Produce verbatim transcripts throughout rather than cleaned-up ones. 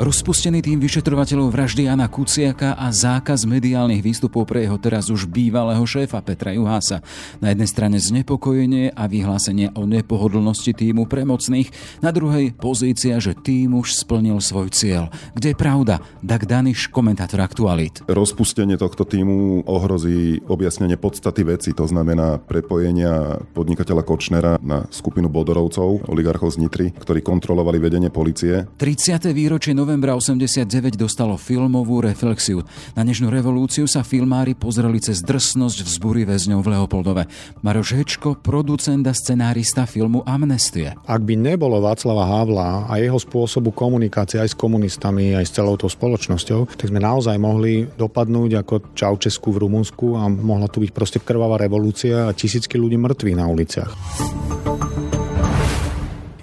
Rozpustený tým vyšetrovateľov vraždy Jána Kuciaka a zákaz mediálnych výstupov pre jeho teraz už bývalého šéfa Petra Juhása. Na jednej strane znepokojenie a vyhlásenie o nepohodlnosti týmu pre mocných, na druhej pozícia, že tým už splnil svoj cieľ. Kde je pravda? Dag Daniš, komentátor Aktualít. Rozpustenie tohto týmu ohrozí objasnenie podstaty veci, to znamená prepojenia podnikateľa Kočnera na skupinu Bodorovcov, oligarchov z Nitry, ktorí kontrolovali vedenie polície. tridsiate výročie novembra osemdesiatdeväť dostalo filmovú reflexiu. Na nežnú revolúciu sa filmári pozreli cez drsnosť vzbúry väzňov v Leopoldove. Maroš Hečko, producent a scenárista filmu Amnestie. Ak by nebolo Václava Havla a jeho spôsobu komunikácie aj s komunistami, aj s celou tou spoločnosťou, tak sme naozaj mohli dopadnúť ako Čaučescu v Rumunsku a mohla tu byť proste krvavá revolúcia a tisícky ľudí mŕtvi na uliciach.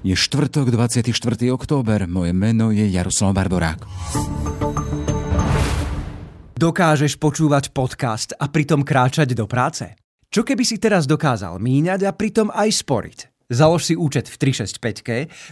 Je štvrtok, dvadsiateho štvrtého október. Moje meno je Jaroslav Barborák. Dokážeš počúvať podcast a pritom kráčať do práce? Čo keby si teraz dokázal míňať a pritom aj sporiť? Založ si účet v tri šesť päť,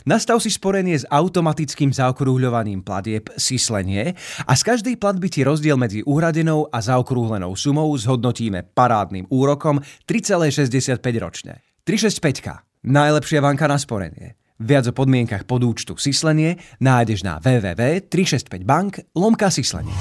nastav si sporenie s automatickým zaokrúhľovaním platieb Sislenie a z každej platby ti rozdiel medzi uhradenou a zaokrúhlenou sumou zhodnotíme parádnym úrokom tri celé šesťdesiatpäť ročne. tri šesť päť. Najlepšia banka na sporenie. Viac o podmienkach pod účtu Sislenie nájdeš na www bodka tri šesť päť bodka bank lomka sislenie.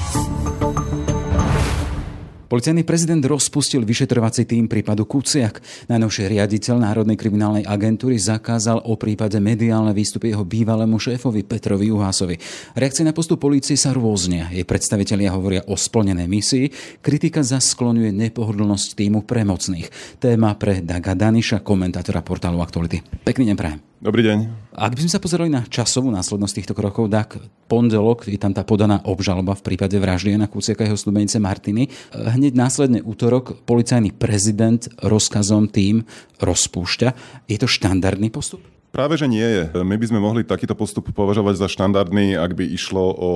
Policajný prezident rozpustil vyšetrovací tím prípadu Kuciak. Najnovšie riaditeľ Národnej kriminálnej agentúry zakázal o prípade mediálne výstupy jeho bývalému šéfovi Petrovi Juhásovi. Reakcie na postup polície sa rôznia. Jej predstavitelia hovoria o splnenej misii, kritika zaskloňuje nepohodlnosť tímu pre mocných. Téma pre Daga Daniša, komentátora portálu Aktuality. Pekný deň prajem. Dobrý deň. Ak by sme sa pozerali na časovú následnosť týchto krokov, tak pondelok je tam tá podaná obžaloba v prípade vraždy Jána Kuciaka a jeho snúbenice Martiny. Hneď následne utorok policajný prezident rozkazom tím rozpúšťa. Je to štandardný postup? Práve že nie je. My by sme mohli takýto postup považovať za štandardný, ak by išlo o,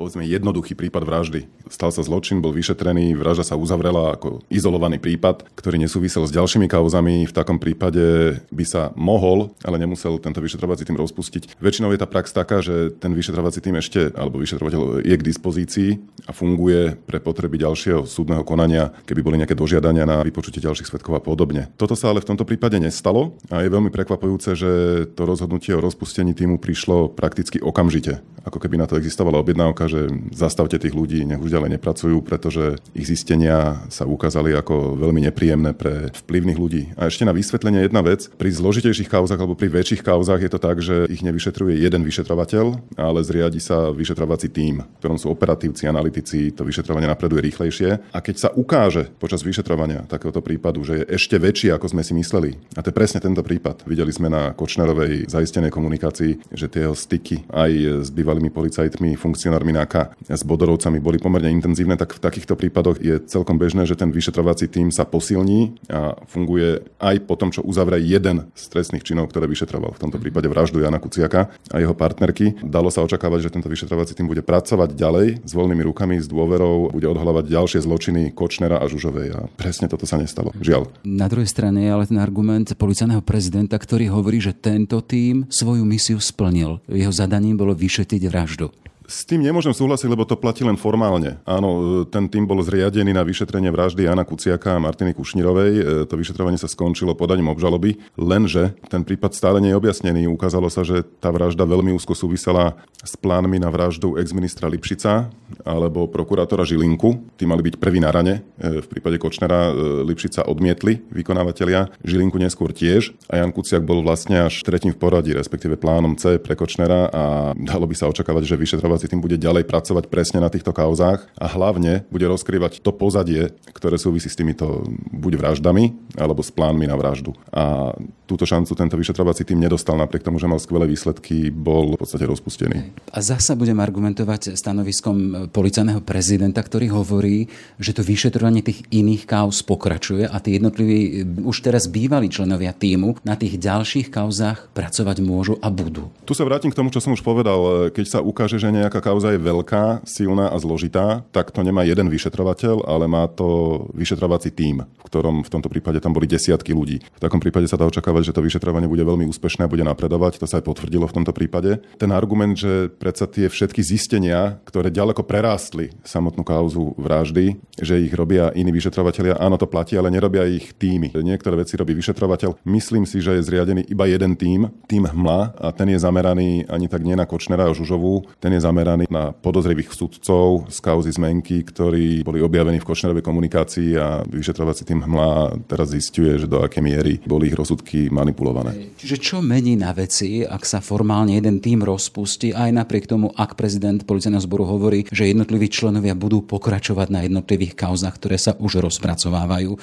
povedzme, jednoduchý prípad vraždy. Stal sa zločin, bol vyšetrený, vražda sa uzavrela ako izolovaný prípad, ktorý nesúvisel s ďalšími kauzami. V takom prípade by sa mohol, ale nemusel tento vyšetrovací tím rozpustiť. Väčšinou je tá prax taká, že ten vyšetrovací tím ešte alebo vyšetrovateľ je k dispozícii a funguje pre potreby ďalšieho súdneho konania, keby boli nejaké dožiadania na vypočutie ďalších svedkov a podobne. Toto sa ale v tomto prípade nestalo a je veľmi prekvapujúce, že to rozhodnutie o rozpustení týmu prišlo prakticky okamžite. Ako keby na to existovala objednávka, že zastavte tých ľudí, nech už ďalej nepracujú, pretože ich zistenia sa ukázali ako veľmi nepríjemné pre vplyvných ľudí. A ešte na vysvetlenie jedna vec. Pri zložitejších kauzách alebo pri väčších kauzách je to tak, že ich nevyšetruje jeden vyšetrovateľ, ale zriadi sa vyšetrovací tím, v ktorom sú operatívci, analytici, to vyšetrovanie napreduje rýchlejšie. A keď sa ukáže počas vyšetrovania takéhoto prípadu, že je ešte väčší, ako sme si mysleli. A to je presne tento prípad. Videli sme na Kočneru zaistenej komunikácii, že tie jeho styky aj s bývalými policajtmi, funkcionármi náka s Bodorovcami boli pomerne intenzívne, tak v takýchto prípadoch je celkom bežné, že ten vyšetrovací tím sa posilní a funguje aj po tom, čo uzavrie jeden z trestných činov, ktoré vyšetroval, v tomto prípade vraždu Jána Kuciaka a jeho partnerky. Dalo sa očakávať, že tento vyšetrovací tím bude pracovať ďalej s voľnými rukami, s dôverou, bude odhaľovať ďalšie zločiny Kočnera a Žužovej a presne toto sa nestalo. Žiaľ. Na druhej strane je ale ten argument policajného prezidenta, ktorý hovorí, že ten Tento tím svoju misiu splnil. Jeho zadaním bolo vyšetriť vraždu. S tým nemôžem súhlasiť, lebo to platí len formálne. Áno, ten tím bol zriadený na vyšetrenie vraždy Jána Kuciaka a Martiny Kušnírovej. To vyšetrovanie sa skončilo podaním obžaloby, lenže ten prípad stále nie je objasnený. Ukázalo sa, že tá vražda veľmi úzko súvisela s plánmi na vraždu exministra Lipšica alebo prokurátora Žilinku. Tí mali byť prvý na rane. V prípade Kočnera Lipšica odmietli vykonávatelia, Žilinku neskôr tiež a Ján Kuciak bol vlastne až tretím v poradí, respektíve plánom C pre Kočnera a dalo by sa očakávať, že vyšetrova si tým bude ďalej pracovať presne na týchto kauzách a hlavne bude rozkrývať to pozadie, ktoré súvisí s týmito buď vraždami, alebo s plánmi na vraždu. A túto šancu tento vyšetrovací tým nedostal, napriek tomu, že mal skvelé výsledky, bol v podstate rozpustený. A zasa budem argumentovať stanoviskom policajného prezidenta, ktorý hovorí, že to vyšetrovanie tých iných kauz pokračuje a tí jednotliví už teraz bývalí členovia tímu na tých ďalších kauzách pracovať môžu a budú. Tu sa vrátim k tomu, čo som už povedal, keď sa ukáže, že nie nejaká kauza je veľká, silná a zložitá, tak to nemá jeden vyšetrovateľ, ale má to vyšetrovací tím, v ktorom v tomto prípade tam boli desiatky ľudí. V takom prípade sa dá očakávať, že to vyšetrovanie bude veľmi úspešné a bude napredovať. To sa aj potvrdilo v tomto prípade. Ten argument, že predsa tie všetky zistenia, ktoré ďaleko prerástli samotnú kauzu vraždy, že ich robia iní vyšetrovatelia, áno, to platí, ale nerobia ich tímy. Niektoré veci robí vyšetrovateľ. Myslím si, že je zriadený iba jeden tím, tím Hmla, a ten je zameraný ani tak nie na Kočnera a Žužovú, ten je zameraný na podozrivých sudcov z kauzy zmenky, ktorí boli objavení v Kočnerovej komunikácii, a vyšetrovací tím Hmla teraz zisťuje, že do akej miery boli ich rozsudky manipulované. Čiže čo mení na veci, ak sa formálne jeden tím rozpustí, aj napriek tomu, ak prezident policajného zboru hovorí, že jednotliví členovia budú pokračovať na jednotlivých kauzách, ktoré sa už rozpracovávajú?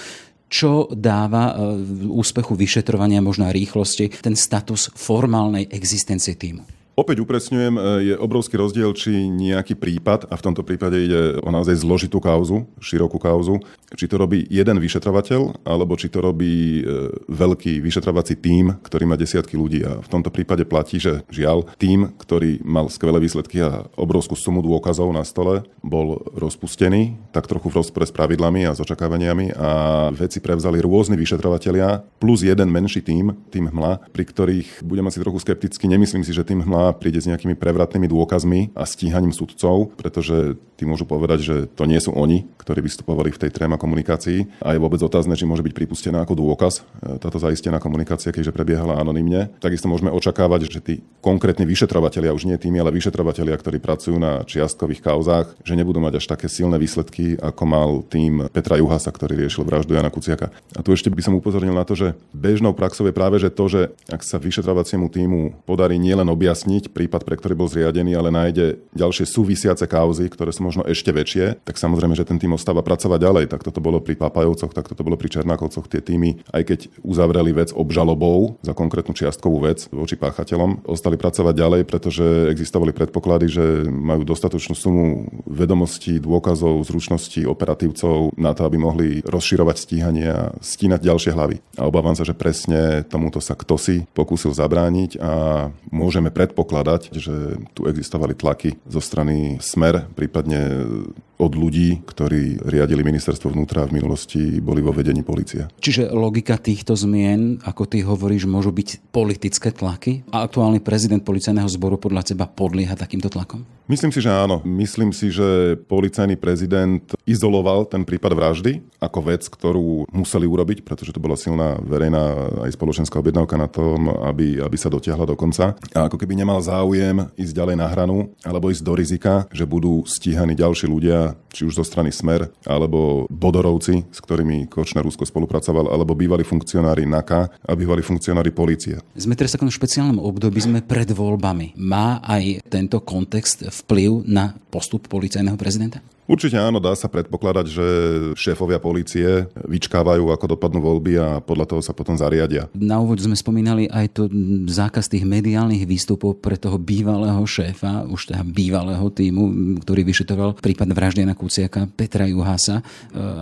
Čo dáva úspechu vyšetrovania, možno aj rýchlosti, ten status formálnej existencie tímu? Opäť upresňujem, je obrovský rozdiel, či nejaký prípad, a v tomto prípade ide o naozaj zložitú kauzu, širokú kauzu, či to robí jeden vyšetrovateľ, alebo či to robí veľký vyšetrovací tím, ktorý má desiatky ľudí. A v tomto prípade platí, že žiaľ, tím, ktorý mal skvelé výsledky a obrovskú sumu dôkazov na stole, bol rozpustený, tak trochu v rozpore s pravidlami a s očakávaniami, a veci prevzali rôzni vyšetrovatelia plus jeden menší tím, tím Hmla, pri ktorých budem asi trochu skepticky, nemyslím si, že tím Hmla príde s nejakými prevratnými dôkazmi a stíhaním sudcov, pretože tí môžu povedať, že to nie sú oni, ktorí vystupovali v tej tréma komunikácii, a je vôbec otázne, či môže byť pripustená ako dôkaz táto zaistená komunikácia, keďže prebiehala anonymne. Takisto môžeme očakávať, že tí konkrétni vyšetrovatelia, už nie tímy, ale vyšetrovatelia, ktorí pracujú na čiastkových kauzách, že nebudú mať až také silné výsledky, ako mal tím Petra Juhása, ktorý riešil vraždu Jána Kuciaka. A tu ešte by som upozornil na to, že bežnou praxou je práve že to, že ak sa vyšetrovaciemu tímu podarí nielen objasniť prípad, pre ktorý bol zriadený, ale nájde ďalšie súvisiace kauzy, ktoré sú možno ešte väčšie, tak samozrejme, že ten tím ostáva pracovať ďalej. Tak toto bolo pri Papajovcoch, tak toto bolo pri Černákovcoch. Tie týmy, aj keď uzavreli vec obžalobou za konkrétnu čiastkovú vec voči páchateľom, ostali pracovať ďalej, pretože existovali predpoklady, že majú dostatočnú sumu vedomostí, dôkazov, zručností operatívcov na to, aby mohli rozširovať stíhanie a stínať ďalšie hlavy. A obávam sa, že presne tomuto sa ktosi pokúsil zabrániť, a môžeme predpokladať, že tu existovali tlaky zo strany Smer, prípadne od ľudí, ktorí riadili ministerstvo vnútra a v minulosti boli vo vedení polície. Čiže logika týchto zmien, ako ty hovoríš, môžu byť politické tlaky? A aktuálny prezident policajného zboru podľa teba podlieha takýmto tlakom? Myslím si, že áno. Myslím si, že policajný prezident izoloval ten prípad vraždy ako vec, ktorú museli urobiť, pretože to bola silná verejná aj spoločenská objednávka na tom, aby, aby sa dotiahla do konca. A ako keby nemal záujem ísť ďalej na hranu alebo ísť do rizika, že budú stíhaní ďalší ľudia, či už zo strany Smer, alebo Bodorovci, s ktorými Kočner úzko spolupracoval, alebo bývali funkcionári en á ká a bývali funkcionári polície. Sme teraz v takom špeciálnom období, sme pred voľbami. Má aj tento kontext vplyv na postup policajného prezidenta? Určite áno, dá sa predpokladať, že šéfovia polície vyčkávajú, ako dopadnú voľby, a podľa toho sa potom zariadia. Na úvod sme spomínali aj to zákaz tých mediálnych výstupov pre toho bývalého šéfa, už teda bývalého tímu, ktorý vyšetroval prípad vraždy Jána Kuciaka, Petra Juhása.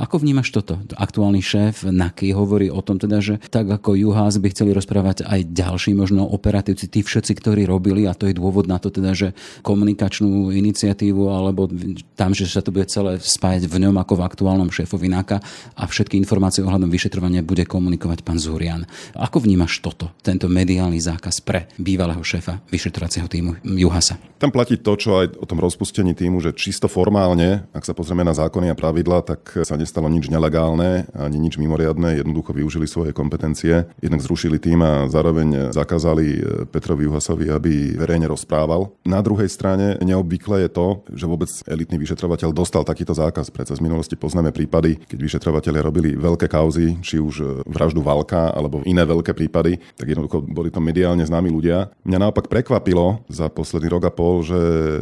Ako vnímaš toto? Aktuálny šéf en á ká hovorí o tom teda, že tak ako Juhás by chceli rozprávať aj ďalší možno operatívci, tí všetci, ktorí robili, a to je dôvod na to teda, že komunikačnú iniciatívu alebo tam, že sa to bude celé spájať v ňom ako v aktuálnom šéfovi en á ká, a všetky informácie ohľadom vyšetrovania bude komunikovať pán Zúrian. Ako vnímaš toto, tento mediálny zákaz pre bývalého šéfa vyšetrovacieho tímu Juhasa? Tam platí to, čo aj o tom rozpustení tímu, že čisto formálne, ak sa pozrieme na zákony a pravidla, tak sa nestalo nič nelegálne ani nič mimoriadne, jednoducho využili svoje kompetencie. Jednak zrušili tím a zároveň zakázali Petrovi Juhasovi, aby verejne rozprával. Na druhej strane neobvyklé je to, že vôbec elitný vyšetrovateľ dostal takýto zákaz. Preto z minulosti poznáme prípady, keď vyšetrovatelia robili veľké kauzy, či už vraždu Valka alebo iné veľké prípady, tak jednoducho boli to mediálne známi ľudia. Mňa naopak prekvapilo za posledný rok a pol, že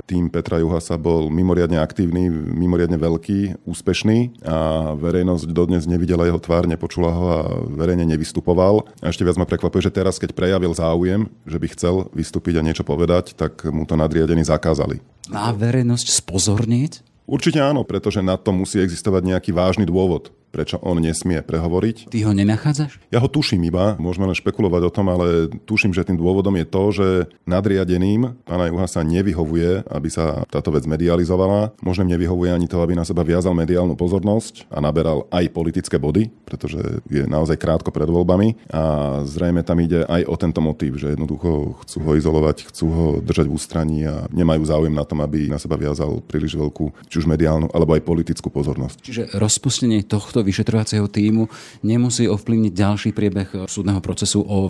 tím Petra Juhasa bol mimoriadne aktívny, mimoriadne veľký, úspešný, a verejnosť dodnes nevidela jeho tvár, nepočula ho a verejne nevystupoval. A ešte viac ma prekvapuje, že teraz, keď prejavil záujem, že by chcel vystúpiť a niečo povedať, tak mu to nadriadení zakázali. Má verejnosť spozornieť? Určite áno, pretože na to musí existovať nejaký vážny dôvod. prečo on nesmie prehovoriť. Ty ho nenachádzaš? Ja ho tuším iba, môžeme len špekulovať o tom, ale tuším, že tým dôvodom je to, že nadriadeným pána Juhása nevyhovuje, aby sa táto vec medializovala. Možno nevyhovuje ani to, aby na seba viazal mediálnu pozornosť a naberal aj politické body, pretože je naozaj krátko pred voľbami a zrejme tam ide aj o tento motív, že jednoducho chcú ho izolovať, chcú ho držať v ústraní a nemajú záujem na tom, aby na seba viazal príliš veľkú či už mediálnu alebo aj politickú pozornosť. Čiže rozpustenie tohto vyšetrovacieho tímu nemusí ovplyvniť ďalší priebeh súdneho procesu o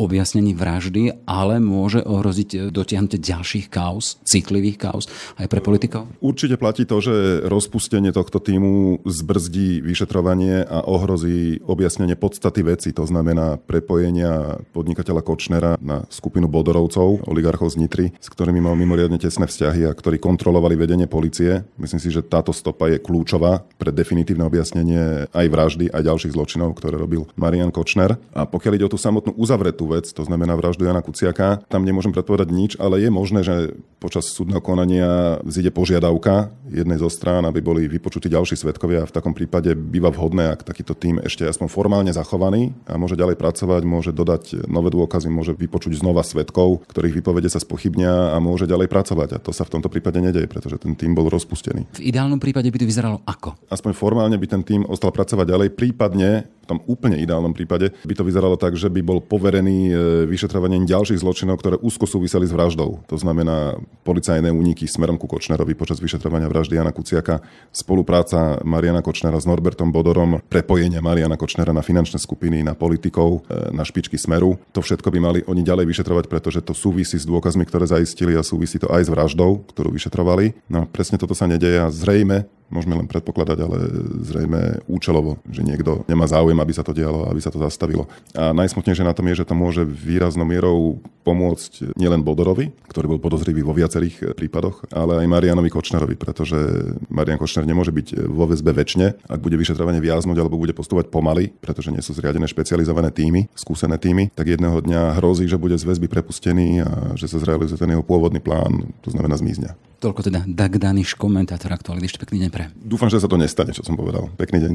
objasnení vraždy, ale môže ohroziť dotiahnutie ďalších kauz, citlivých kauz aj pre politikov? Určite platí to, že rozpustenie tohto tímu zbrzdí vyšetrovanie a ohrozí objasnenie podstaty veci, to znamená prepojenia podnikateľa Kočnera na skupinu Bodorovcov, oligarchov z Nitry, s ktorými mal mimoriadne tesné vzťahy a ktorí kontrolovali vedenie polície. Myslím si, že táto stopa je kľúčová pre definitívne objasnenie aj vraždy, aj ďalších zločinov, ktoré robil Marián Kočner. A pokiaľ ide o tú samotnú uzavretú vec, to znamená vraždu Jána Kuciaka, tam nemôžem predpovedať nič, ale je možné, že počas súdneho konania vzíde požiadavka jednej zo strán, aby boli vypočutí ďalší svedkovia a v takom prípade býva vhodné, ak takýto tím ešte aspoň formálne zachovaný a môže ďalej pracovať, môže dodať nové dôkazy, môže vypočuť znova svedkov, ktorých výpovede sa spochybnia a môže ďalej pracovať. A to sa v tomto prípade nedeje, pretože ten tím bol rozpustený. V ideálnom prípade by to vyzeralo ako? Aspoň formálne by ten tím ostal pracovať ďalej, prípadne v tom úplne ideálnom prípade by to vyzeralo tak, že by bol poverený vyšetrovaním ďalších zločinov, ktoré úzko súviseli s vraždou. To znamená policajné úniky smerom ku Kočnerovi počas vyšetrovania vraždy Jána Kuciaka, spolupráca Mariána Kočnera s Norbertom Bodorom, prepojenie Mariána Kočnera na finančné skupiny, na politikov, na špičky Smeru. To všetko by mali oni ďalej vyšetrovať, pretože to súvisí s dôkazmi, ktoré zaistili a súvisí to aj s vraždou, ktorú vyšetrovali. No presne toto sa nedeje a zrejme môžeme len predpokladať, ale zrejme účelovo, že niekto nemá záujem, aby sa to dialo, aby sa to zastavilo. A najsmutnejšie na tom je, že to môže výraznou mierou pomôcť nielen Bodorovi, ktorý bol podozrivý vo viacerých prípadoch, ale aj Mariánovi Kočnerovi, pretože Marián Kočner nemôže byť vo väzbe večne, ak bude vyšetrovanie viaznuť alebo bude postupovať pomaly, pretože nie sú zriadené špecializované tímy, skúsené tímy, tak jedného dňa hrozí, že bude z väzby prepustený a že sa zrealizuje ten jeho pôvodný plán, to znamená zmizne. Toľko teda Dag Daniš, komentátor Aktualít. Ešte pekný deň pre. Dúfam, že sa to nestane, čo som povedal. Pekný deň.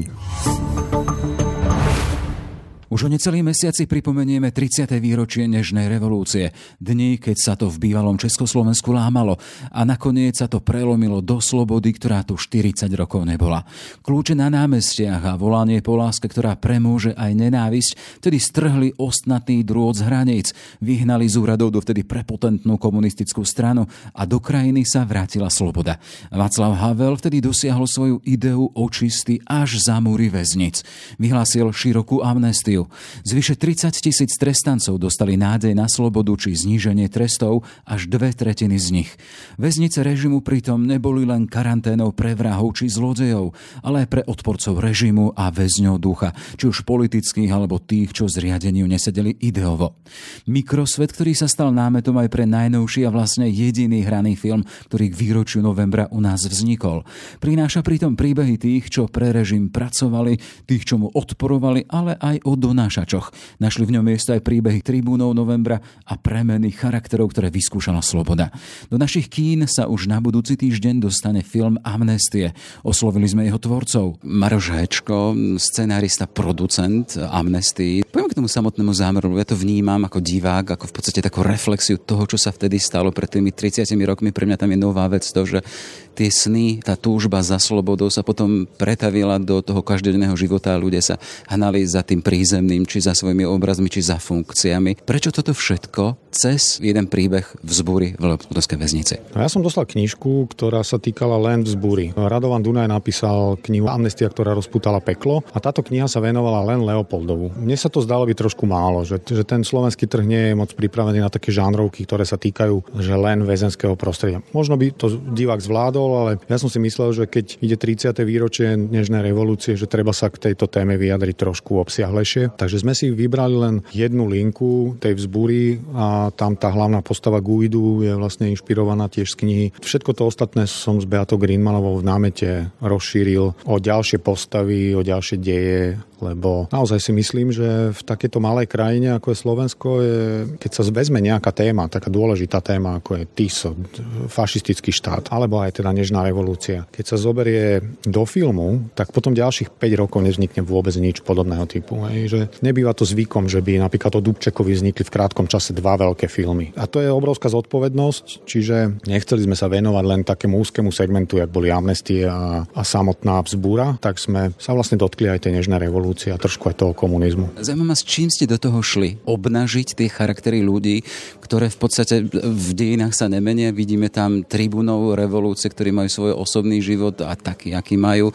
Už o necelý mesiaci pripomenieme tridsiate výročie Nežnej revolúcie. Dni, keď sa to v bývalom Československu lámalo a nakoniec sa to prelomilo do slobody, ktorá tu štyridsať rokov nebola. Kľúče na námestiach a volanie po láske, ktorá premôže aj nenávisť, tedy strhli ostnatý drôt z hraníc, vyhnali z úradov dovtedy prepotentnú komunistickú stranu a do krajiny sa vrátila sloboda. Václav Havel vtedy dosiahol svoju ideu očisty až za múry väznic. Vyhlásil širokú amnestiu. Z vyše tridsať tisíc trestancov dostali nádej na slobodu či zníženie trestov, až dve tretiny z nich. Väznice režimu pritom neboli len karanténou pre vrahov či zlodejov, ale aj pre odporcov režimu a väzňov ducha, či už politických alebo tých, čo zriadeniu nesedeli ideovo. Mikrosvet, ktorý sa stal námetom aj pre najnovší a vlastne jediný hraný film, ktorý k výročiu novembra u nás vznikol. Prináša pritom príbehy tých, čo pre režim pracovali, tých, čo mu odporovali, ale aj od donášačoch. Našli v ňom miesto aj príbehy tribúnov novembra a premeny charakterov, ktoré vyskúšala sloboda. Do našich kín sa už na budúci týždeň dostane film Amnestie. Oslovili sme jeho tvorcov. Maroš Hečko, scenárista, producent Amnestie. Poďme k tomu samotnému zámeru. Ja to vnímam ako divák, ako v podstate takú reflexiu toho, čo sa vtedy stalo pred tými tridsiatimi rokmi. Pre mňa tam je nová vec to, že tie sny, tá túžba za slobodou sa potom pretavila do toho každodenného života a ľudia sa hnali za tým prízemným, či za svojimi obrazmi, či za funkciami. Prečo toto všetko cez jeden príbeh vzbúry v leopoldovskej väznici? Ja som dostal knižku, ktorá sa týkala len vzbúry. Radovan Dunaj napísal knihu Amnestia, ktorá rozpútala peklo a táto kniha sa venovala len Leopoldovu. Mne sa to zdalo byť trošku málo, že, že ten slovenský trh nie je moc pripravený na také žánrovky, ktoré sa týkajú že len väzenského prostredia. Možno by to divák zvládol, ale ja som si myslel, že keď ide tridsiate výročie Nežnej revolúcie, že treba sa k tejto téme vyjadriť trošku obsiahlejšie. Takže sme si vybrali len jednu linku tej vzbúry a tam tá hlavná postava Guidu je vlastne inšpirovaná tiež z knihy. Všetko to ostatné som s Beatou Greenmanovou v námete rozšíril o ďalšie postavy, o ďalšie deje lebo naozaj si myslím, že v takejto malej krajine, ako je Slovensko, je, keď sa vezme nejaká téma, taká dôležitá téma, ako je Tiso, fašistický štát, alebo aj teda nežná revolúcia, keď sa zoberie do filmu, tak potom ďalších päť rokov nevznikne vôbec nič podobného typu. Hej, že nebýva to zvykom, že by napríklad o Dubčekovi vznikli v krátkom čase dva veľké filmy. A to je obrovská zodpovednosť, čiže nechceli sme sa venovať len takému úzkému segmentu, jak boli amnestie a, a samotná vzbúra, tak sme sa vlastne dotkli aj tej nežnej revolúcie a trošku aj toho komunizmu. Zaujíma ma, s čím ste do toho šli? Obnažiť tie charaktery ľudí, ktoré v podstate v dejinách sa nemenia. Vidíme tam tribunov revolúcie, ktorí majú svoj osobný život a taký, aký majú.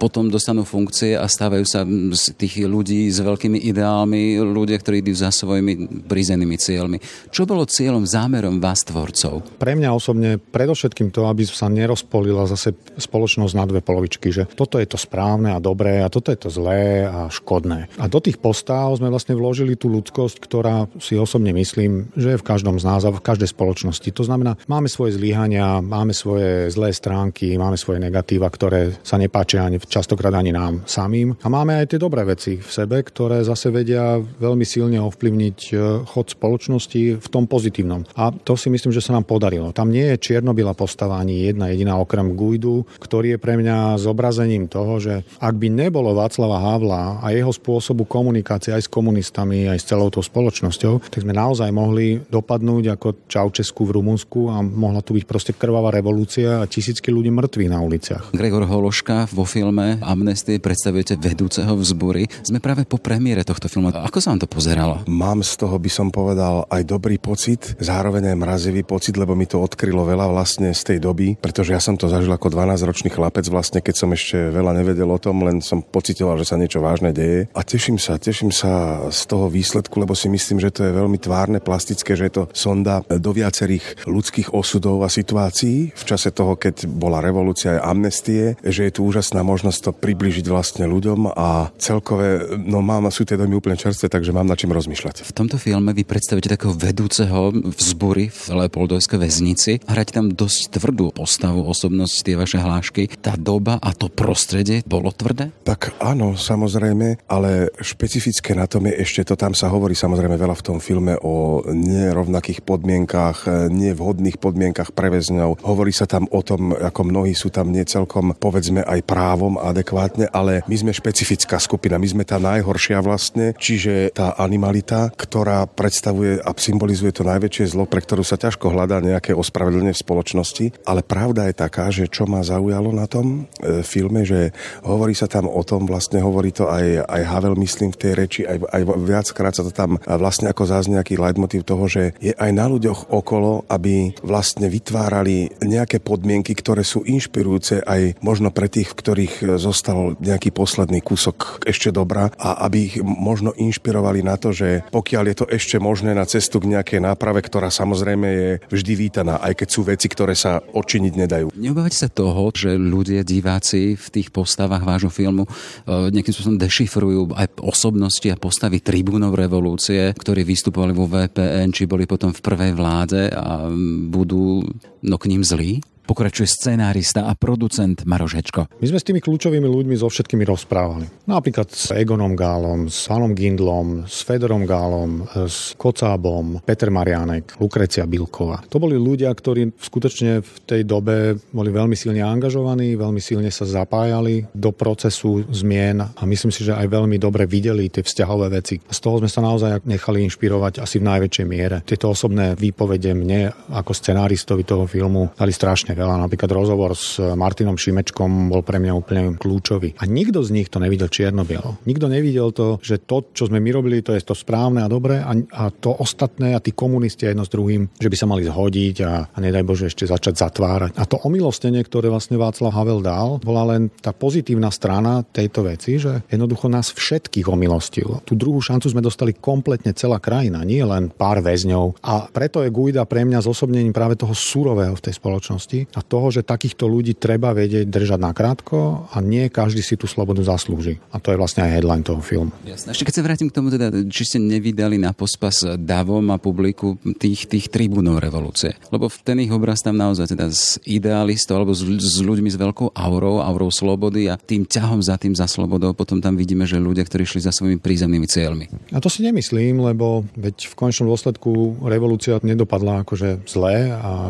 Potom dostanú funkcie a stávajú sa z tých ľudí s veľkými ideálmi, ľudia, ktorí idú za svojimi prizenými cieľmi. Čo bolo cieľom, zámerom vás, tvorcov? Pre mňa osobne predovšetkým to, aby sa nerozpolila zase spoločnosť na dve polovičky, že toto je to správne a dobré a toto je to zlé a škodné. A do tých postáv sme vlastne vložili tú ľudskosť, ktorá si osobne myslím, že je v každom z nás a v každej spoločnosti. To znamená, máme svoje zlyhania, máme svoje zlé stránky, máme svoje negatíva, ktoré sa nepáčia ani častokrát ani nám samým. A máme aj tie dobré veci v sebe, ktoré zase vedia veľmi silne ovplyvniť chod spoločnosti v tom pozitívnom. A to si myslím, že sa nám podarilo. Tam nie je čierno-biela postava ani jedna jediná okrem Gujdu, ktorý je pre mňa zobrazením toho, že ak by nebolo Václava Havla a jeho spôsobu komunikácie aj s komunistami, aj s celou tou spoločnosťou, tak sme naozaj mohli dopadnúť ako Čaučescu v Rumunsku a mohla tu byť proste krvavá revolúcia a tisícky ľudí mŕtvych na uliciach. Gregor Hološka vo filme Amnestie predstavujete vedúceho vzbúry. Sme práve po premiére tohto filmu. Ako sa vám to pozeralo? Mám z toho, by som povedal, aj dobrý pocit, zároveň aj mrazivý pocit, lebo mi to odkrylo veľa vlastne z tej doby, pretože ja som to zažil ako dvanásťročný chlapec vlastne, keď som ešte veľa nevedel o tom, len som pocitoval, že sa niečo vážne deje. A teším sa, teším sa z toho výsledku, lebo si myslím, že to je veľmi tvárne, plastické, že je to sonda do viacerých ľudských osudov a situácií v čase toho, keď bola revolúcia a amnestie, že je tu úžasná možnosť to priblížiť vlastne ľuďom a celkové, no mám, sú tie domy úplne čerstvé, takže mám na čím rozmýšľať. V tomto filme vy predstavíte takého vedúceho vzbúry v leopoldovskej väznici. Hráte tam dosť tvrdú postavu, osobnosť, tie vaše hlášky. Tá doba a to prostredie bolo tvrdé? Tak áno, samozrejme, ale špecifické na tom je ešte to, tam sa hovorí samozrejme veľa v tom filme o nerovnakých podmienkach, nevhodných podmienkach pre väzňov. Hovorí sa tam o tom, ako mnohí sú tam necelkom, povedzme, aj právom adekvátne, ale my sme špecifická skupina, my sme tá najhoršia vlastne, čiže tá animalita, ktorá predstavuje a symbolizuje to najväčšie zlo, pre ktorú sa ťažko hľadá nejaké ospravedlenie v spoločnosti, ale pravda je taká, že čo ma zaujalo na tom e, filme, že hovorí sa tam o tom, vlastne hovorí to aj, aj Havel, myslím, v tej reči, aj, aj viackrát sa to tam vlastne ako záznie nejaký leitmotív toho, že je aj na ľuďoch okolo, aby vlastne vytvárali nejaké podmienky, ktoré sú inšpirujúce aj možno pre tých, ktorých zostal nejaký posledný kúsok ešte dobra a aby ich možno inšpirovali na to, že pokiaľ je to ešte možné na cestu k nejakej náprave, ktorá samozrejme je vždy vítaná, aj keď sú veci, ktoré sa odčiniť nedajú. Neobávate sa toho, že ľudia, diváci v tých postavách vášho filmu nejakým spôsobom dešifrujú aj osobnosti a postavy tribúnov revolúcie, ktorí vystupovali vo vé pé en, či boli potom v prvej vláde a budú no k ním zlí? Pokračuje scenárista a producent Maroš Hečko. My sme s tými kľúčovými ľuďmi so všetkými rozprávali. Napríklad s Egonom Gálom, s Hanom Gindlom, s Fedorom Gálom, s Kocábom, Peter Mariánek, Lukrecia Bielková. To boli ľudia, ktorí skutočne v tej dobe boli veľmi silne angažovaní, veľmi silne sa zapájali do procesu zmien a myslím si, že aj veľmi dobre videli tie vzťahové veci. Z toho sme sa naozaj nechali inšpirovať asi v najväčšej miere. Tieto osobné výpovede mne ako scenáristovi toho filmu dali strašne veľa. Napríklad rozhovor s Martinom Šimečkom bol pre mňa úplne kľúčový. A nikto z nich to nevidel čierno-bielo. Nikto nevidel to, že to, čo sme my robili, to je to správne a dobré a, a to ostatné a tí komunisti jedno s druhým, že by sa mali zhodiť a, a nedaj Bože ešte začať zatvárať. A to omilostenie, ktoré vlastne Václav Havel dal, bola len tá pozitívna strana tejto veci, že jednoducho nás všetkých omilostil. Tú druhú šancu sme dostali kompletne celá krajina, nie len pár väzňov. A preto je Gujda pre mňa zosobnením práve toho surového v tej spoločnosti. slobody a toho, že takýchto ľudí treba vedieť držať nakrátko a nie každý si tú slobodu zaslúži. A to je vlastne aj headline toho filmu. Jasné. Ešte keď sa vrátim k tomu, teda, či ste nevydali na pospas davom a publiku tých, tých tribúnov revolúcie. Lebo ten ich obraz tam naozaj teda z idealistov alebo s, s ľuďmi s veľkou aurou, aurou slobody a tým ťahom za tým za slobodou potom tam vidíme, že ľudia, ktorí šli za svojimi prízemnými cieľmi. A to si nemyslím, lebo veď v konečnom dôsledku revolúcia nedopadla akože zle a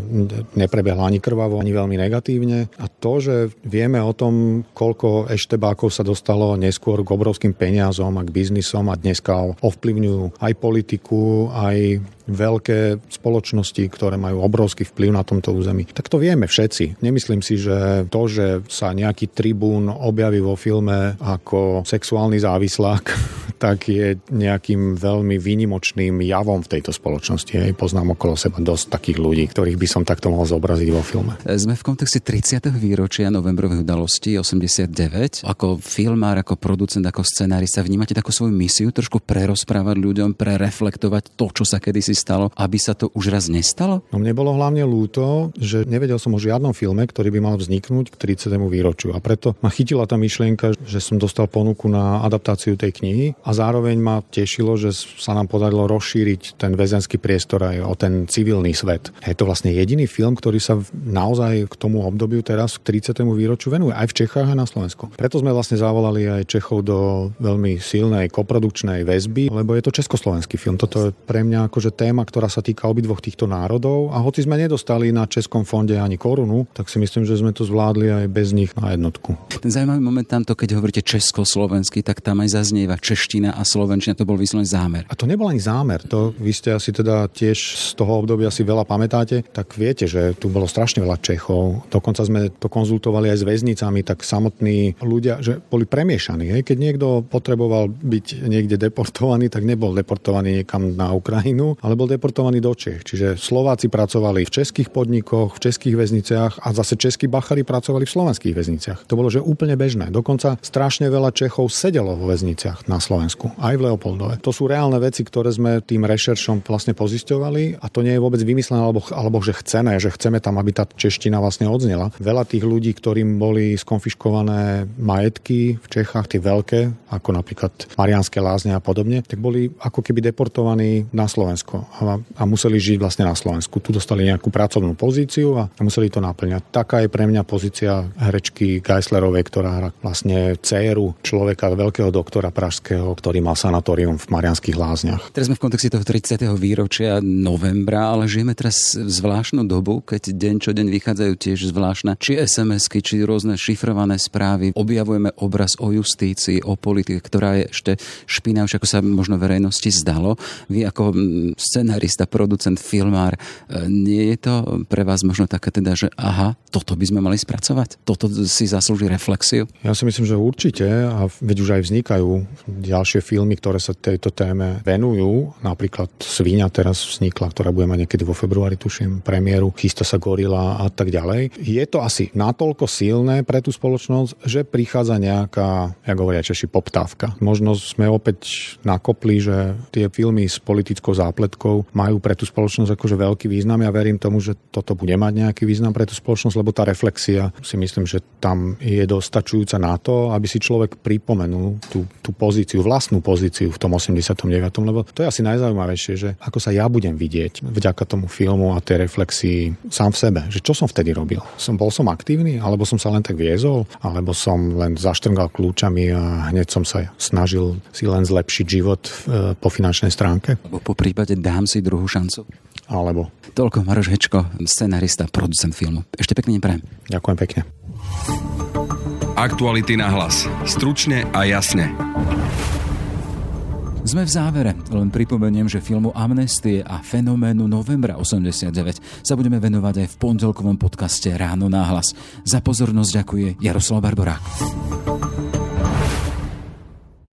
neprebehla ani krvavo, ani veľmi negatívne. A to, že vieme o tom, koľko eštebákov sa dostalo neskôr k obrovským peniazom a k biznisom a dneska ovplyvňujú aj politiku, aj veľké spoločnosti, ktoré majú obrovský vplyv na tomto území. Tak to vieme všetci. Nemyslím si, že to, že sa nejaký tribún objaví vo filme ako sexuálny závislák, tak je nejakým veľmi výnimočným javom v tejto spoločnosti. Hej. Poznám okolo seba dosť takých ľudí, ktorých by som takto mohol zobraziť vo filme. Sme v kontexte tridsiateho výročia novembrových udalostí osemdesiatdeväť. Ako filmár, ako producent, ako scenárista vnímate takú svoju misiu trošku prerozprávať ľuďom, prereflektovať to, čo sa kedysi stalo, aby sa to už raz nestalo? No mne bolo hlavne ľúto, že nevedel som o žiadnom filme, ktorý by mal vzniknúť k tridsiatemu výročiu. A preto ma chytila tá myšlienka, že som dostal ponuku na adaptáciu tej knihy a zároveň ma tešilo, že sa nám podarilo rozšíriť ten väzenský priestor aj o ten civilný svet. Je to vlastne jediný film, ktorý sa naozaj k tomu obdobiu teraz k tridsiatemu výročiu venuje aj v Čechách a na Slovensku. Preto sme vlastne zavolali aj Čechov do veľmi silnej koprodukčnej väzby, lebo je to československý film. Toto je pre mňa akože téma, ktorá sa týka obidvoch týchto národov a hoci sme nedostali na Českom fonde ani korunu, tak si myslím, že sme to zvládli aj bez nich na jednotku. Ten zaujímavý moment tamto, keď hovoríte československý, tak tam aj zaznieva čeština a slovenčina, to bol vyslovený zámer. A to nebol ani zámer, to vy ste asi teda tiež z toho obdobia si veľa pamätáte, tak viete, že tu bolo strašne veľa Čechov. Dokonca sme to konzultovali aj s väznicami, tak samotní ľudia, že boli premiešaní, keď niekto potreboval byť niekde deportovaný, tak nebol deportovaný niekam na Ukrajinu, ale bol deportovaný do Čech. Čiže Slováci pracovali v českých podnikoch, v českých väzniciach a zase českí bachári pracovali v slovenských väzniciach. To bolo že úplne bežné. Dokonca strašne veľa Čechov sedelo vo väzniciach na Slovensku, aj v Leopoldove. To sú reálne veci, ktoré sme tým rešeršom vlastne pozisťovali a to nie je vôbec vymyslené alebo, alebo že chceme, že chceme tam, aby tá čeština vlastne odznela. Veľa tých ľudí, ktorým boli skonfiškované majetky v Čechách, tie veľké, ako napríklad Mariánske lázne a podobne, tak boli ako keby deportovaní na Slovensko. A, a museli žiť vlastne na Slovensku. Tu dostali nejakú pracovnú pozíciu a museli to naplňať. Taká je pre mňa pozícia herečky Gajslerovej, ktorá hrá vlastne dcéru človeka, veľkého doktora pražského, ktorý mal sanatórium v Mariánskych lázniach. Teraz sme v kontexte toho tridsiateho výročia novembra, ale žijeme teraz zvláštnu dobu, keď deň čo deň vychádzajú tiež zvláštne či SMSky, či rôzne šifrované správy. Objavujeme obraz o justícii, o politike, ktorá je ešte špinavšia, ako sa možno verejnosti zdalo. Vy ako scenarista, producent, filmár, nie je to pre vás možno také teda, že aha, toto by sme mali spracovať? Toto si zaslúži reflexiu? Ja si myslím, že určite a veď už aj vznikajú ďalšie filmy, ktoré sa tejto téme venujú. Napríklad Sviňa teraz vznikla, ktorá bude mať niekedy vo februári, tuším, premiéru, chystá sa Gorila a tak ďalej. Je to asi natoľko silné pre tú spoločnosť, že prichádza nejaká, jak hovoria Češi, poptávka. Možno sme opäť nakopli, že tie filmy s politickou zápletkou majú pre tú spoločnosť akože veľký význam. Ja verím tomu, že toto bude mať nejaký význam pre tú spoločnosť, lebo tá reflexia si myslím, že tam je dostačujúca na to, aby si človek pripomenul tú, tú pozíciu, vlastnú pozíciu v tom osemdesiatom deviatom, lebo to je asi najzaujímavejšie, že ako sa ja budem vidieť vďaka tomu filmu a tej reflexii sám v sebe, že čo som vtedy robil? Som, bol som aktívny, alebo som sa len tak viezol, alebo som len zaštrngal kľúčami a hneď som sa snažil si len zlepšiť život e, po finančnej stránke? Lebo po prípade dám si druhú šancu. Alebo. Toľko Maroš Hečko, scenarista, producent filmu. Ešte pekne neprajem. Ďakujem pekne. Aktuality na hlas. Stručne a jasne. Sme v závere. Len pripomeniem, že filmu Amnestie a fenoménu novembra osemdesiatdeväť sa budeme venovať aj v pondelkovom podcaste Ráno na hlas. Za pozornosť ďakuje Jaroslav Barborák.